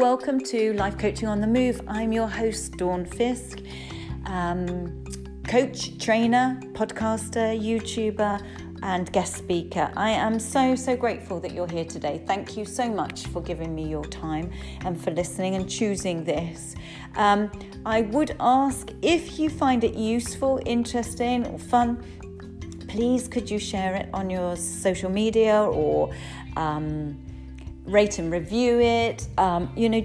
welcome to Life Coaching on the Move. I'm your host, Dawn Fisk, coach, trainer, podcaster, YouTuber, and guest speaker. I am so grateful that you're here today. Thank you so much for giving me your time and for listening and choosing this. I would ask, if you find it useful, interesting, or fun, please could you share it on your social media, or rate and review it.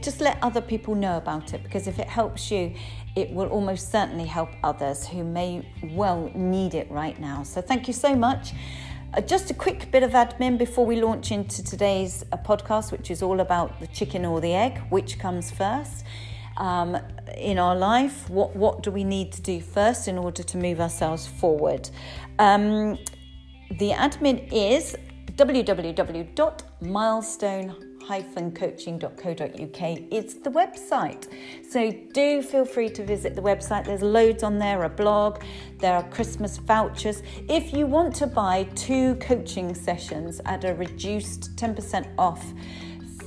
Just let other people know about it, because if it helps you, it will almost certainly help others who may well need it right now. So thank you so much. Just a quick bit of admin before we launch into today's podcast, which is all about the chicken or the egg, which comes first in our life. What do we need to do first in order to move ourselves forward? The admin is www.milestone-coaching.co.uk. It's the website, so do feel free to visit the website. There's loads on there, a blog, there are Christmas vouchers. If you want to buy 2 coaching sessions at a reduced 10% off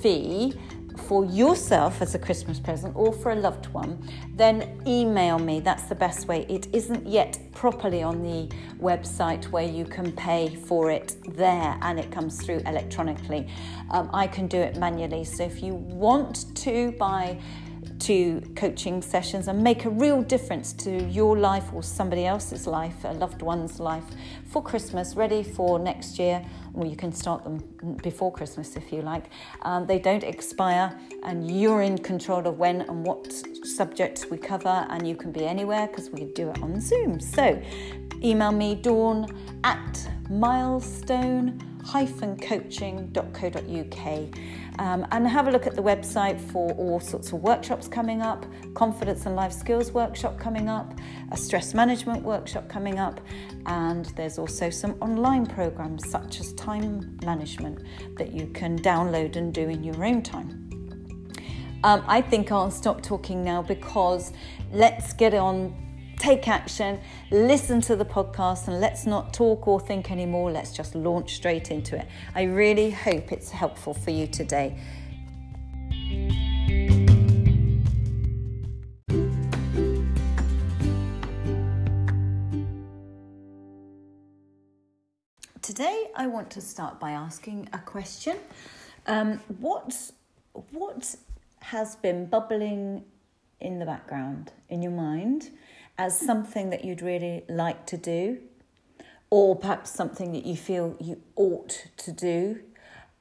fee for yourself as a Christmas present or for a loved one, then email me. That's the best way. It isn't yet properly on the website where you can pay for it there and it comes through electronically. I can do it manually. So if you want to buy 2 coaching sessions and make a real difference to your life or somebody else's life, a loved one's life, for Christmas, ready for next year, or you can start them before Christmas if you like. They don't expire, and you're in control of when and what subjects we cover, and you can be anywhere because we do it on Zoom. So email me, dawn@milestone-coaching.co.uk, and have a look at the website for all sorts of workshops coming up. Confidence and life skills workshop coming up, a stress management workshop coming up, and there's also some online programs such as time management that you can download and do in your own time. I think I'll stop talking now, because let's get on. Take action, listen to the podcast, and let's not talk or think anymore. Let's just launch straight into it. I really hope it's helpful for you today. Today, I want to start by asking a question. What has been bubbling in the background, in your mind, as something that you'd really like to do, or perhaps something that you feel you ought to do?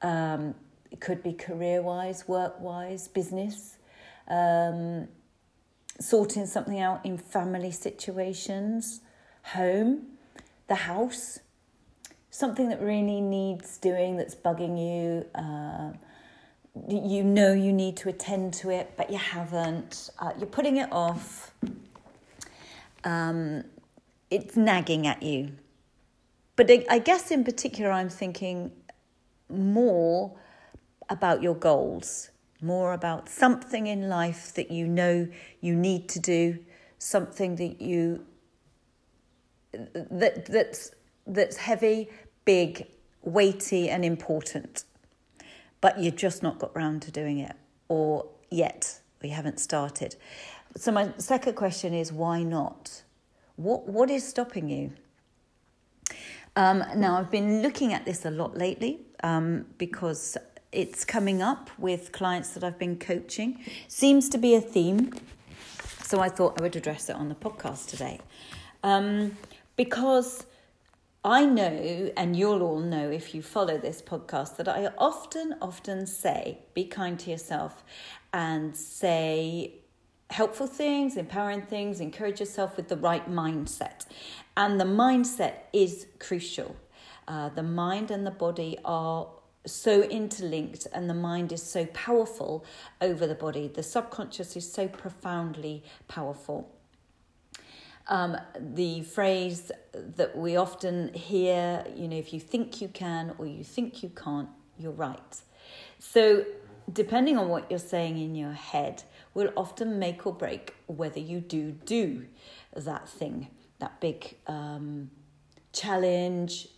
It could be career-wise, work-wise, business, sorting something out in family situations, home, the house, something that really needs doing, that's bugging you, you know you need to attend to it, but you haven't, you're putting it off. It's nagging at you. But I guess in particular, I'm thinking more about your goals, more about something in life that you know you need to do, something that that's heavy, big, weighty, and important, but you've just not got round to doing it, or yet, or you haven't started. So my second question is, why not? What is stopping you? Now, I've been looking at this a lot lately, because it's coming up with clients that I've been coaching. Seems to be a theme. So I thought I would address it on the podcast today. Because I know, and you'll all know if you follow this podcast, that I often say, be kind to yourself, and say helpful things, empowering things, encourage yourself with the right mindset. And the mindset is crucial. The mind and the body are so interlinked, and the mind is so powerful over the body. The subconscious is so profoundly powerful. The phrase that we often hear, if you think you can or you think you can't, you're right. So depending on what you're saying in your head will often make or break whether you do that thing, that big challenge,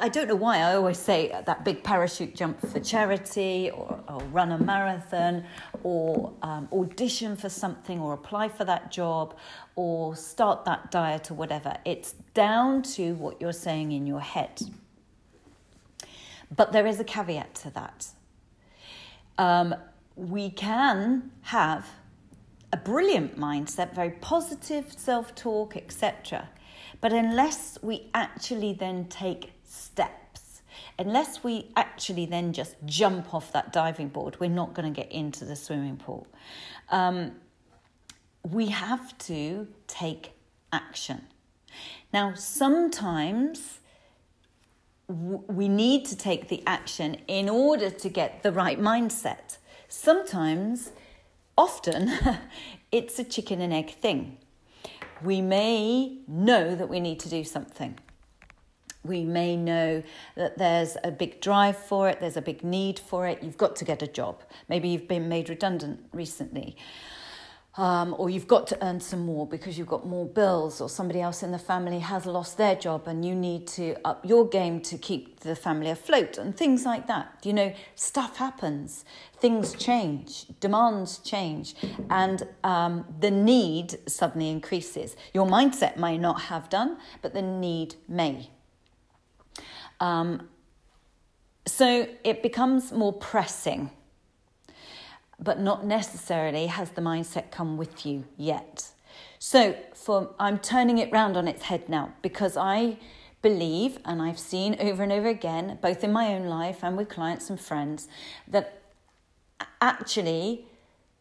I don't know why I always say that big parachute jump for charity or run a marathon or audition for something or apply for that job or start that diet or whatever. It's down to what you're saying in your head. But there is a caveat to that. We can have a brilliant mindset, very positive self-talk, etc. But unless we actually then take steps, unless we actually then just jump off that diving board, we're not going to get into the swimming pool. We have to take action. Now, sometimes we need to take the action in order to get the right mindset. Often, it's a chicken and egg thing. We may know that we need to do something. We may know that there's a big drive for it, there's a big need for it. You've got to get a job. Maybe you've been made redundant recently. Or you've got to earn some more because you've got more bills, or somebody else in the family has lost their job and you need to up your game to keep the family afloat and things like that. You know, stuff happens, things change, demands change, and the need suddenly increases. Your mindset may not have done, but the need may. So it becomes more pressing. But not necessarily has the mindset come with you yet. So I'm turning it round on its head now, because I believe, and I've seen over and over again, both in my own life and with clients and friends, that actually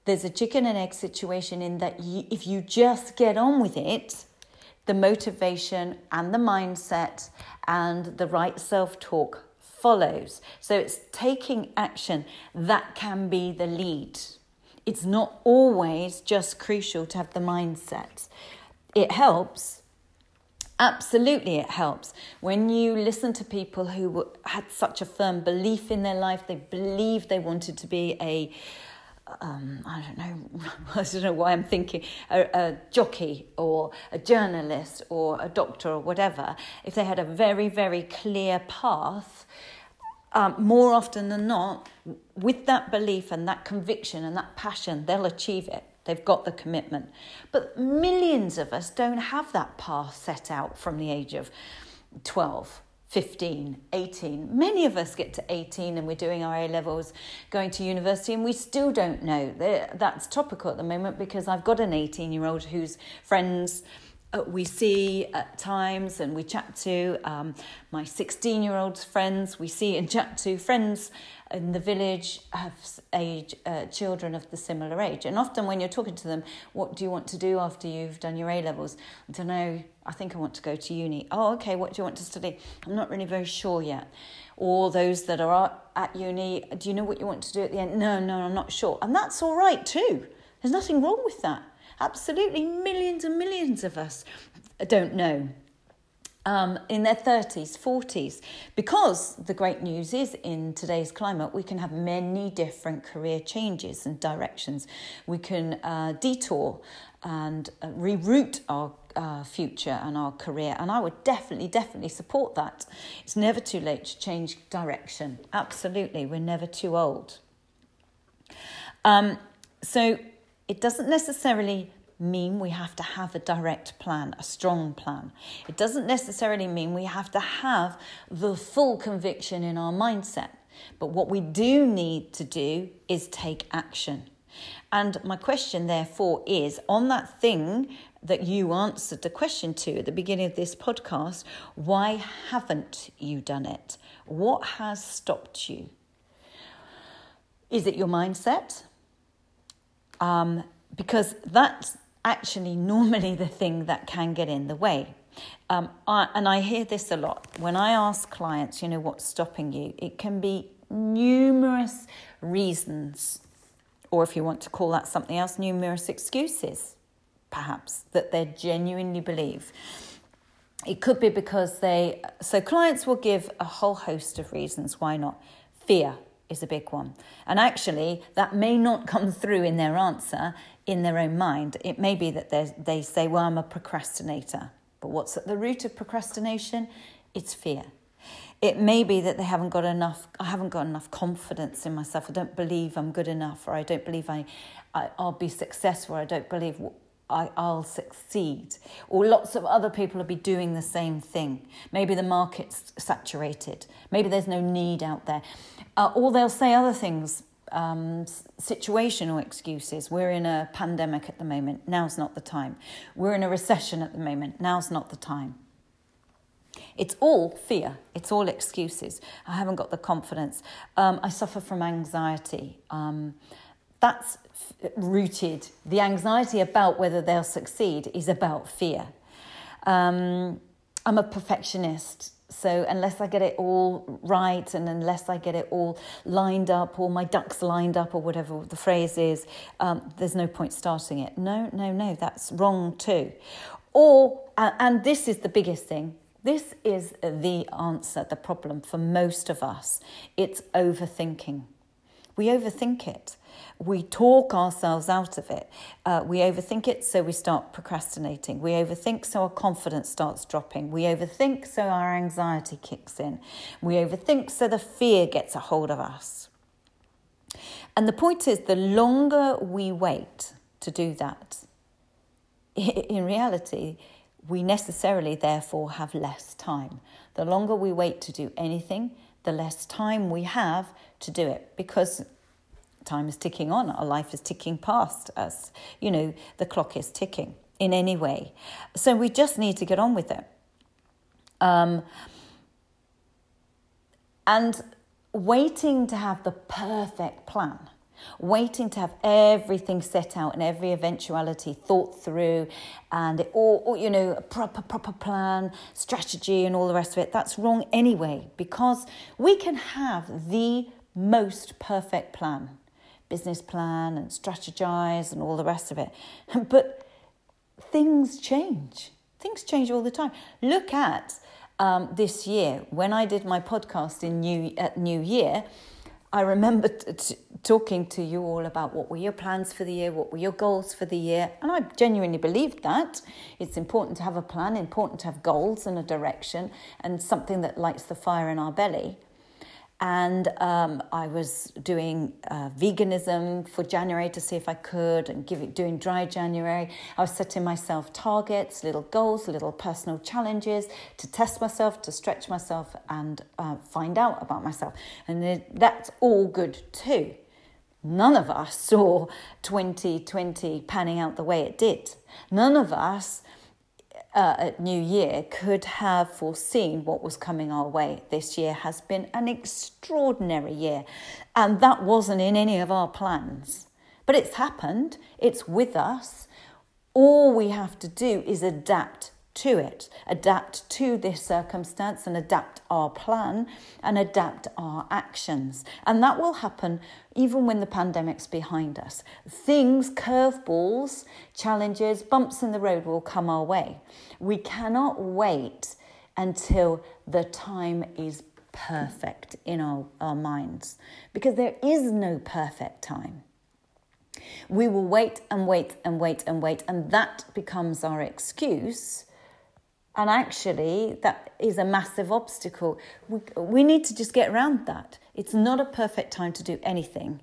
there's a chicken and egg situation in that if you just get on with it, the motivation and the mindset and the right self-talk follows. So it's taking action that can be the lead. It's not always just crucial to have the mindset. It helps. Absolutely, it helps. When you listen to people who had such a firm belief in their life, they believed they wanted to be a, a jockey or a journalist or a doctor or whatever, if they had a very, very clear path, more often than not, with that belief and that conviction and that passion, they'll achieve it. They've got the commitment. But millions of us don't have that path set out from the age of 12. 15, 18. Many of us get to 18 and we're doing our A-levels, going to university, and we still don't know. That's topical at the moment because I've got an 18-year-old whose friends we see at times and we chat to. My 16-year-old's friends we see and chat to. Friends in the village have children of the similar age. And often when you're talking to them, what do you want to do after you've done your A-levels? I don't know. I think I want to go to uni. Oh, okay, what do you want to study? I'm not really very sure yet. Or those that are at uni, do you know what you want to do at the end? No, I'm not sure. And that's all right too. There's nothing wrong with that. Absolutely, millions and millions of us don't know. In their 30s, 40s, because the great news is in today's climate, we can have many different career changes and directions. We can detour and reroute our future and our career. And I would definitely support that. It's never too late to change direction. Absolutely. We're never too old. So it doesn't necessarily mean we have to have a direct plan, a strong plan. It doesn't necessarily mean we have to have the full conviction in our mindset. But what we do need to do is take action. And my question, therefore, is on that thing that you answered the question to at the beginning of this podcast, why haven't you done it? What has stopped you? Is it your mindset? Because that's actually normally the thing that can get in the way. I hear this a lot. When I ask clients, you know, what's stopping you? It can be numerous reasons, or if you want to call that something else, numerous excuses, perhaps, that they genuinely believe. It could be because clients will give a whole host of reasons why not. Fear is a big one. And actually, that may not come through in their answer in their own mind. It may be that they say, well, I'm a procrastinator. But what's at the root of procrastination? it's fear. It may be that I haven't got enough confidence in myself. I don't believe I'm good enough, or I don't believe I'll be successful, or I don't believe I'll succeed. Or lots of other people will be doing the same thing. Maybe the market's saturated. Maybe there's no need out there. Or they'll say other things, situational excuses. We're in a pandemic at the moment. Now's not the time. We're in a recession at the moment. Now's not the time. It's all fear. It's all excuses. I haven't got the confidence. I suffer from anxiety. That's rooted. The anxiety about whether they'll succeed is about fear. I'm a perfectionist. So unless I get it all right, and unless I get it all lined up, or my ducks lined up, or whatever the phrase is, there's no point starting it. No, that's wrong too. And this is the biggest thing. This is the answer, the problem for most of us. It's overthinking. We overthink it. We talk ourselves out of it. We overthink it, so we start procrastinating. We overthink, so our confidence starts dropping. We overthink, so our anxiety kicks in. We overthink, so the fear gets a hold of us. And the point is, the longer we wait to do that, in reality, we necessarily, therefore, have less time. The longer we wait to do anything, the less time we have to do it, because time is ticking on. Our life is ticking past us. You know, the clock is ticking in any way. So we just need to get on with it. And waiting to have the perfect plan, waiting to have everything set out and every eventuality thought through, and it all, you know, a proper plan, strategy and all the rest of it, that's wrong anyway, because we can have the most perfect plan, business plan, and strategize and all the rest of it. But things change. Things change all the time. Look at this year. When I did my podcast at New Year, I remember talking to you all about what were your plans for the year, what were your goals for the year, and I genuinely believed that. It's important to have a plan, important to have goals and a direction, and something that lights the fire in our belly. And I was doing veganism for January to see if I could, and doing dry January. I was setting myself targets, little goals, little personal challenges to test myself, to stretch myself, and find out about myself. And that's all good too. None of us saw 2020 panning out the way it did. None of us at New Year could have foreseen what was coming our way. This year has been an extraordinary year, and that wasn't in any of our plans. But it's happened. It's with us. All we have to do is adapt to it, adapt to this circumstance, and adapt our plan, and adapt our actions. And that will happen even when the pandemic's behind us. Things, curveballs, challenges, bumps in the road will come our way. We cannot wait until the time is perfect in our minds, because there is no perfect time. We will wait, and that becomes our excuse. And actually, that is a massive obstacle. We need to just get around that. It's not a perfect time to do anything.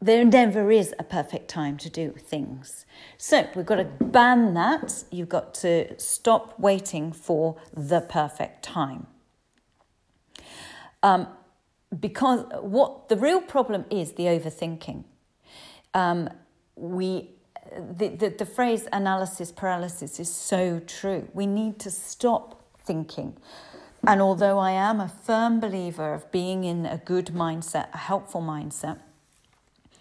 There never is a perfect time to do things. So we've got to ban that. You've got to stop waiting for the perfect time. Because what the real problem is, the overthinking. The phrase analysis paralysis is so true. We need to stop thinking. And although I am a firm believer of being in a good mindset, a helpful mindset,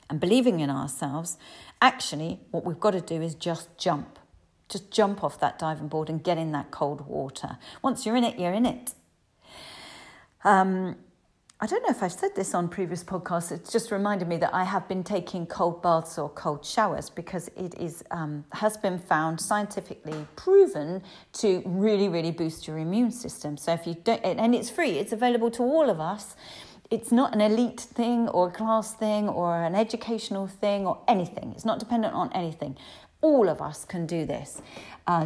and believing in ourselves, actually what we've got to do is just jump. Just jump off that diving board and get in that cold water. Once you're in it, you're in it. I don't know if I've said this on previous podcasts. It's just reminded me that I have been taking cold baths or cold showers, because it is has been found scientifically proven to really, really boost your immune system. So if you don't, and it's free, it's available to all of us. It's not an elite thing or a class thing or an educational thing or anything. It's not dependent on anything. All of us can do this.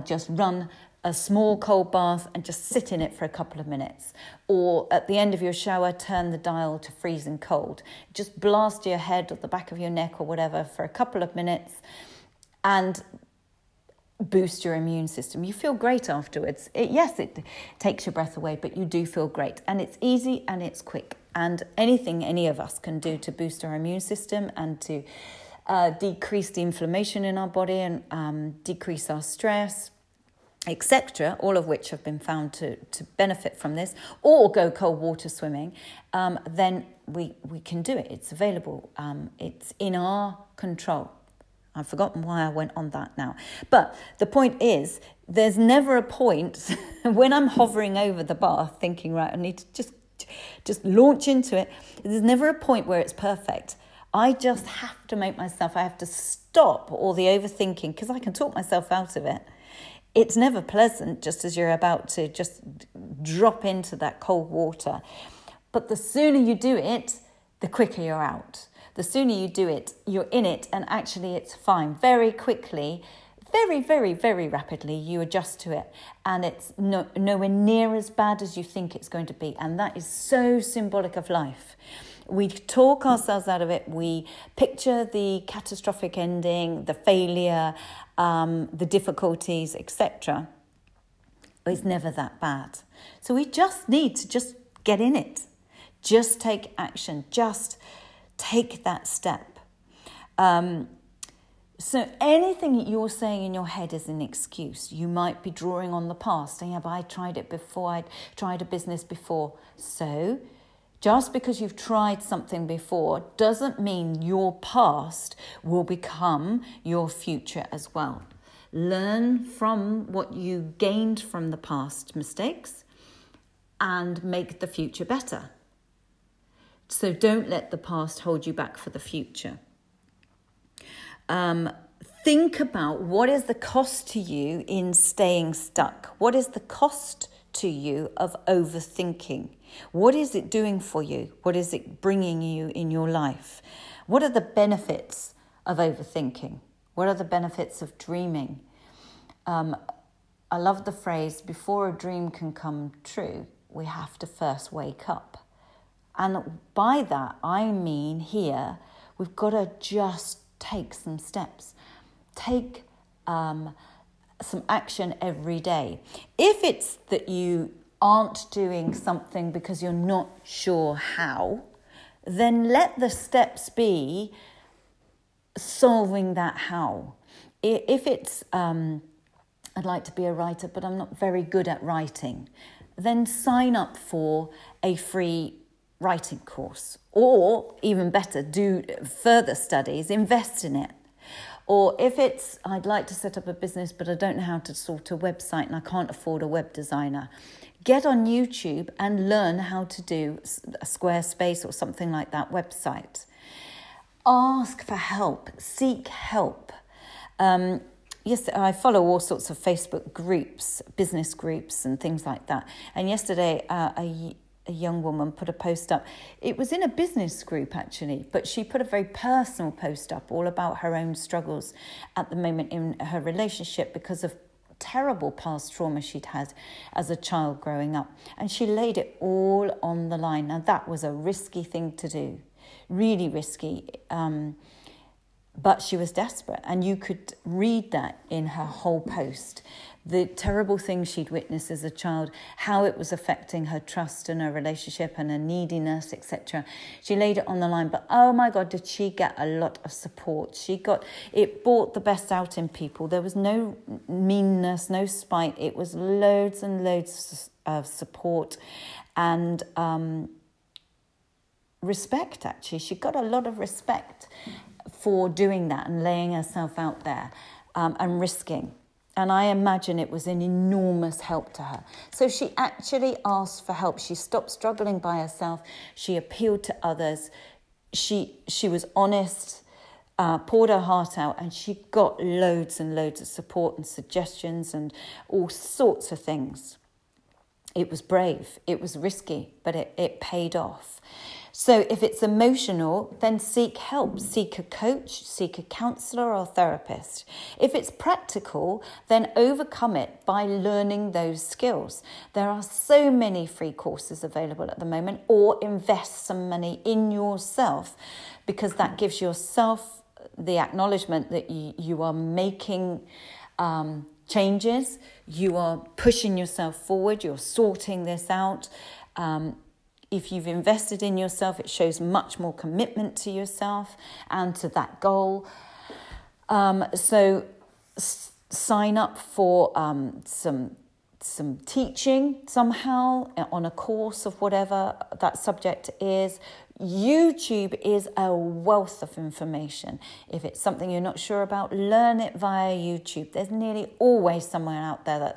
Just run a small cold bath and just sit in it for a couple of minutes. Or at the end of your shower, turn the dial to freezing cold. Just blast your head or the back of your neck or whatever for a couple of minutes and boost your immune system. You feel great afterwards. Yes, it takes your breath away, but you do feel great. And it's easy and it's quick. And anything any of us can do to boost our immune system and to decrease the inflammation in our body and decrease our stress, etc., all of which have been found to benefit from this, or go cold water swimming, then we can do it. It's available. It's in our control. I've forgotten why I went on that now. But the point is, there's never a point when I'm hovering over the bath thinking, right, I need to just launch into it. There's never a point where it's perfect. I just have to make myself, I have to stop all the overthinking because I can talk myself out of it. It's never pleasant just as you're about to just drop into that cold water. But the sooner you do it, the quicker you're out. The sooner you do it, you're in it, and actually it's fine. Very quickly, very, very, very rapidly, you adjust to it, and it's nowhere near as bad as you think it's going to be. And that is so symbolic of life. We talk ourselves out of it. We picture the catastrophic ending, the failure, the difficulties, etc. It's never that bad. So we just need to just get in it. Just take action. Just take that step. So anything that you're saying in your head is an excuse. You might be drawing on the past. Yeah, but I tried it before. I tried a business before. So just because you've tried something before doesn't mean your past will become your future as well. Learn from what you gained from the past mistakes and make the future better. So don't let the past hold you back for the future. Think about what is the cost to you in staying stuck. What is the cost to you of overthinking? What is it doing for you? What is it bringing you in your life? What are the benefits of overthinking? What are the benefits of dreaming? I love the phrase, before a dream can come true, we have to first wake up. And by that, I mean here, we've got to just take some steps. Take some action every day. If it's that you aren't doing something because you're not sure how, then let the steps be solving that how. If it's, I'd like to be a writer, but I'm not very good at writing, then sign up for a free writing course. Or even better, do further studies, invest in it. Or if it's, I'd like to set up a business, but I don't know how to sort a website and I can't afford a web designer, get on YouTube and learn how to do a Squarespace or something like that website. Ask for help. Seek help. Yes, I follow all sorts of Facebook groups, business groups and things like that. And yesterday, a young woman put a post up. It was in a business group, actually, but she put a very personal post up all about her own struggles at the moment in her relationship because of terrible past trauma she'd had as a child growing up. And she laid it all on the line. Now, that was a risky thing to do, really risky. But she was desperate. And you could read that in her whole post. The terrible things she'd witnessed as a child, how it was affecting her trust and her relationship and her neediness, etc. She laid it on the line, but oh my God, did she get a lot of support. It brought the best out in people. There was no meanness, no spite. It was loads and loads of support and respect, actually. She got a lot of respect for doing that and laying herself out there and risking. And I imagine it was an enormous help to her. So she actually asked for help. She stopped struggling by herself. She appealed to others. She was honest, poured her heart out, and she got loads and loads of support and suggestions and all sorts of things. It was brave. It was risky, but it paid off. So if it's emotional, then seek help. Seek a coach, seek a counsellor or therapist. If it's practical, then overcome it by learning those skills. There are so many free courses available at the moment, or invest some money in yourself, because that gives yourself the acknowledgement that you are making changes, you are pushing yourself forward, you're sorting this out. If you've invested in yourself, it shows much more commitment to yourself and to that goal. So sign up for some teaching somehow on a course of whatever that subject is. YouTube is a wealth of information. If it's something you're not sure about, learn it via YouTube. There's nearly always someone out there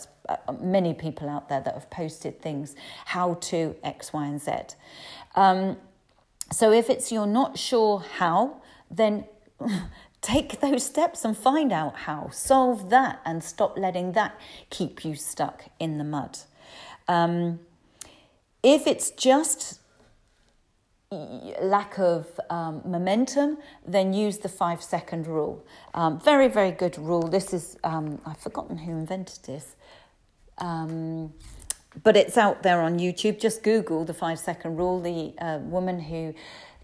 many people out there that have posted things, how to X, Y, and Z. So if it's you're not sure how, then take those steps and find out how. Solve that and stop letting that keep you stuck in the mud. If it's just lack of momentum, then use the 5-second rule. Very, very good rule. This is, I've forgotten who invented this, but it's out there on YouTube. Just Google the 5-second rule. The woman who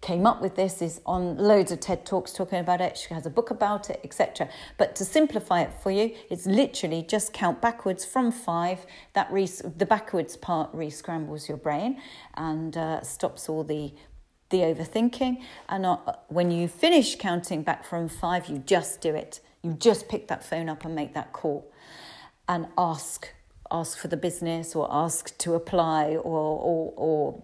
came up with this is on loads of TED Talks talking about it. She has a book about it, etc. But to simplify it for you, it's literally just count backwards from 5. That the backwards part rescrambles your brain and stops all the overthinking. And when you finish counting back from 5, you just do it. You just pick that phone up and make that call and ask for the business, or ask to apply, or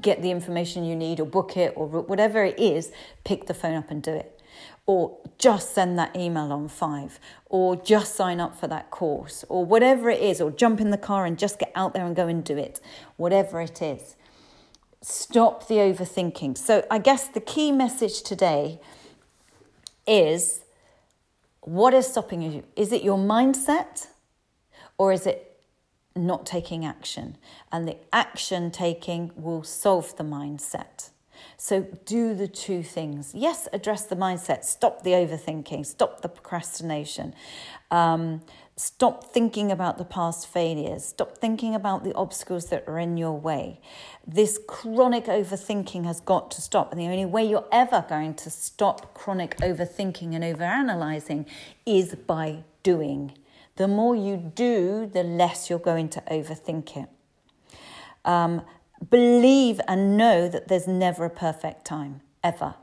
get the information you need, or book it, or whatever it is. Pick the phone up and do it, or just send that email on 5, or just sign up for that course, or whatever it is, or jump in the car and just get out there and go and do it, whatever it is. Stop the overthinking. So I guess the key message today is, what is stopping you? Is it your mindset, or is it not taking action? And the action taking will solve the mindset. So do the two things. Yes, address the mindset. Stop the overthinking. Stop the procrastination. Stop thinking about the past failures. Stop thinking about the obstacles that are in your way. This chronic overthinking has got to stop. And the only way you're ever going to stop chronic overthinking and overanalyzing is by doing. The more you do, the less you're going to overthink it. Believe and know that there's never a perfect time, ever.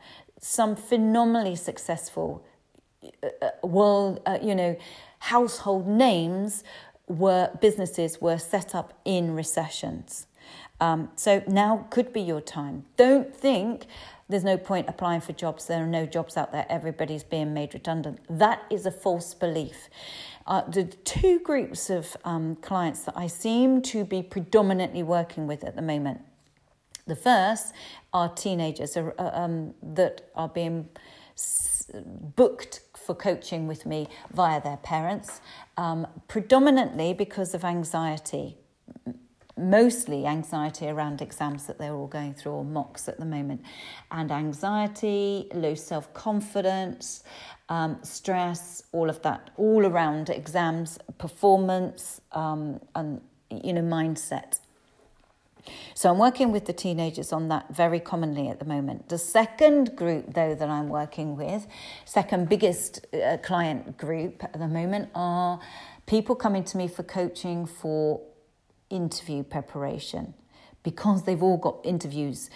Some phenomenally successful household names businesses were set up in recessions. So now could be your time. Don't think there's no point applying for jobs. There are no jobs out there. Everybody's being made redundant. That is a false belief. The two groups of clients that I seem to be predominantly working with at the moment. The first are teenagers that are being booked for coaching with me via their parents, predominantly because of anxiety. Mostly anxiety around exams that they're all going through, or mocks at the moment. And anxiety, low self-confidence, stress, all of that, all around exams, performance, and, mindset. So I'm working with the teenagers on that very commonly at the moment. The second group, though, that I'm working with, second biggest client group at the moment, are people coming to me for coaching for interview preparation, because they've all got interviews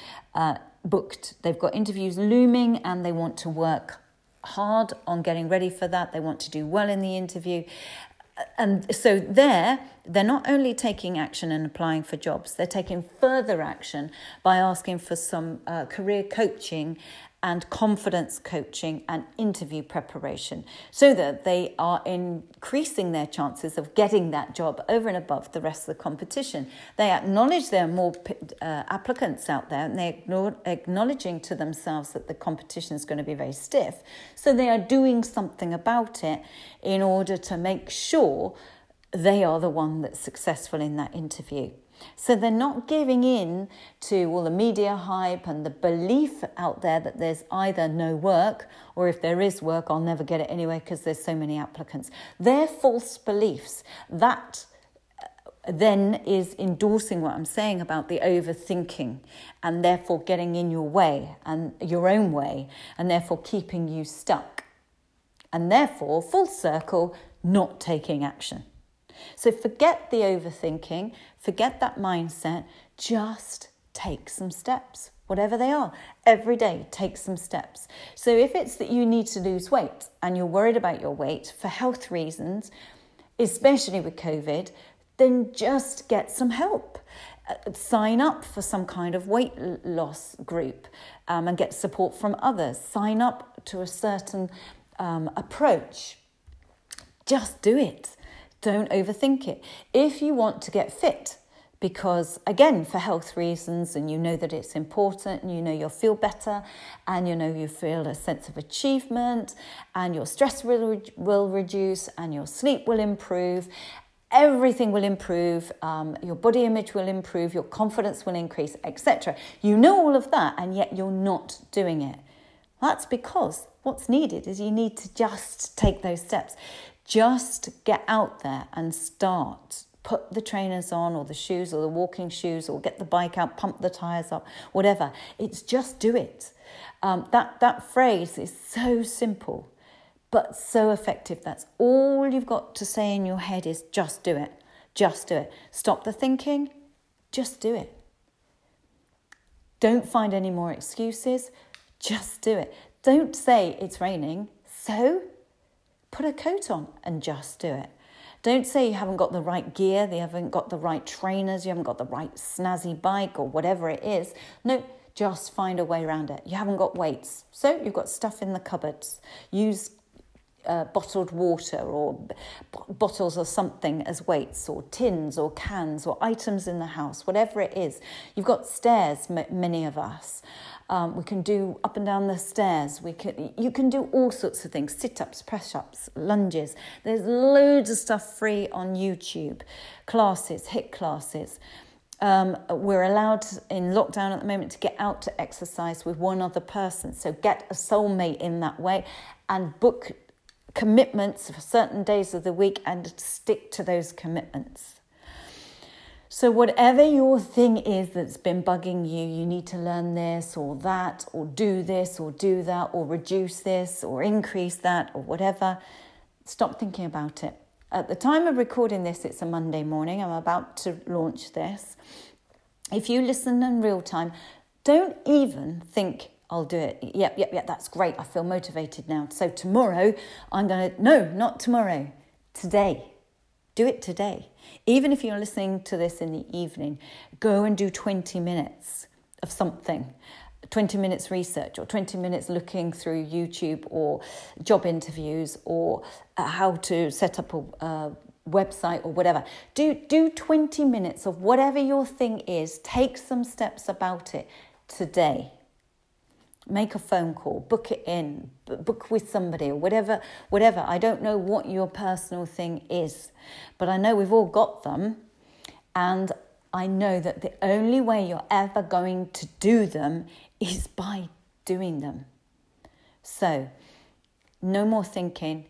booked. They've got interviews looming, and they want to work hard on getting ready for that. They want to do well in the interview. And so they're not only taking action and applying for jobs, they're taking further action by asking for some career coaching and confidence coaching and interview preparation, so that they are increasing their chances of getting that job over and above the rest of the competition. They acknowledge there are more applicants out there, and they're acknowledging to themselves that the competition is going to be very stiff. So they are doing something about it in order to make sure they are the one that's successful in that interview. So they're not giving in to all the media hype and the belief out there that there's either no work, or if there is work, I'll never get it anyway because there's so many applicants. They're false beliefs. That then is endorsing what I'm saying about the overthinking and therefore getting in your way and your own way and therefore keeping you stuck. And therefore, full circle, not taking action. So forget the overthinking, forget that mindset, just take some steps, whatever they are. Every day, take some steps. So if it's that you need to lose weight and you're worried about your weight for health reasons, especially with COVID, then just get some help. Sign up for some kind of weight loss group and get support from others. Sign up to a certain approach. Just do it. Don't overthink it. If you want to get fit, because again, for health reasons, and you know that it's important, and you know you'll feel better, and you know you feel a sense of achievement, and your stress will reduce, and your sleep will improve, everything will improve, your body image will improve, your confidence will increase, etc. You know all of that, and yet you're not doing it. That's because what's needed is you need to just take those steps. Just get out there and start. Put the trainers on, or the shoes, or the walking shoes, or get the bike out, pump the tires up, whatever. It's just do it. That phrase is so simple, but so effective. That's all you've got to say in your head is just do it. Just do it. Stop the thinking. Just do it. Don't find any more excuses. Just do it. Don't say it's raining, so put a coat on and just do it. Don't say you haven't got the right gear, you haven't got the right trainers, you haven't got the right snazzy bike or whatever it is. No, just find a way around it. You haven't got weights, so you've got stuff in the cupboards. Use bottled water or bottles or something as weights, or tins or cans or items in the house, whatever it is. You've got stairs, many of us. We can do up and down the stairs. You can do all sorts of things, sit-ups, press-ups, lunges. There's loads of stuff free on YouTube, classes, HIIT classes. We're allowed in lockdown at the moment to get out to exercise with one other person. So get a soulmate in that way and book commitments for certain days of the week and stick to those commitments. So whatever your thing is that's been bugging you, you need to learn this or that, or do this or do that, or reduce this or increase that, or whatever, stop thinking about it. At the time of recording this, it's a Monday morning. I'm about to launch this. If you listen in real time, don't even think, I'll do it. Yep, that's great. I feel motivated now. So tomorrow not tomorrow, today. Do it today. Even if you're listening to this in the evening, go and do 20 minutes of something, 20 minutes research, or 20 minutes looking through YouTube or job interviews, or how to set up a website or whatever. Do 20 minutes of whatever your thing is. Take some steps about it today. Make a phone call, book it in, book with somebody or whatever. I don't know what your personal thing is, but I know we've all got them. And I know that the only way you're ever going to do them is by doing them. So no more thinking,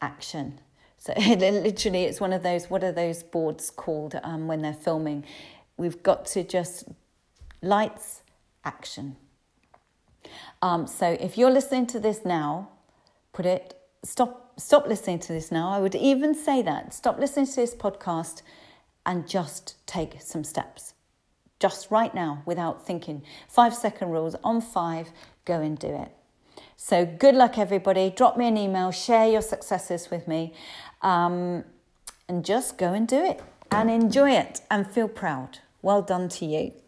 action. So literally it's one of those, what are those boards called when they're filming? We've got to just lights, action. So if you're listening to this now, stop listening to this now. I would even say that. Stop listening to this podcast and just take some steps. Just right now, without thinking. 5-second rules on 5, go and do it. So good luck, everybody. Drop me an email, share your successes with me, and just go and do it and enjoy it and feel proud. Well done to you.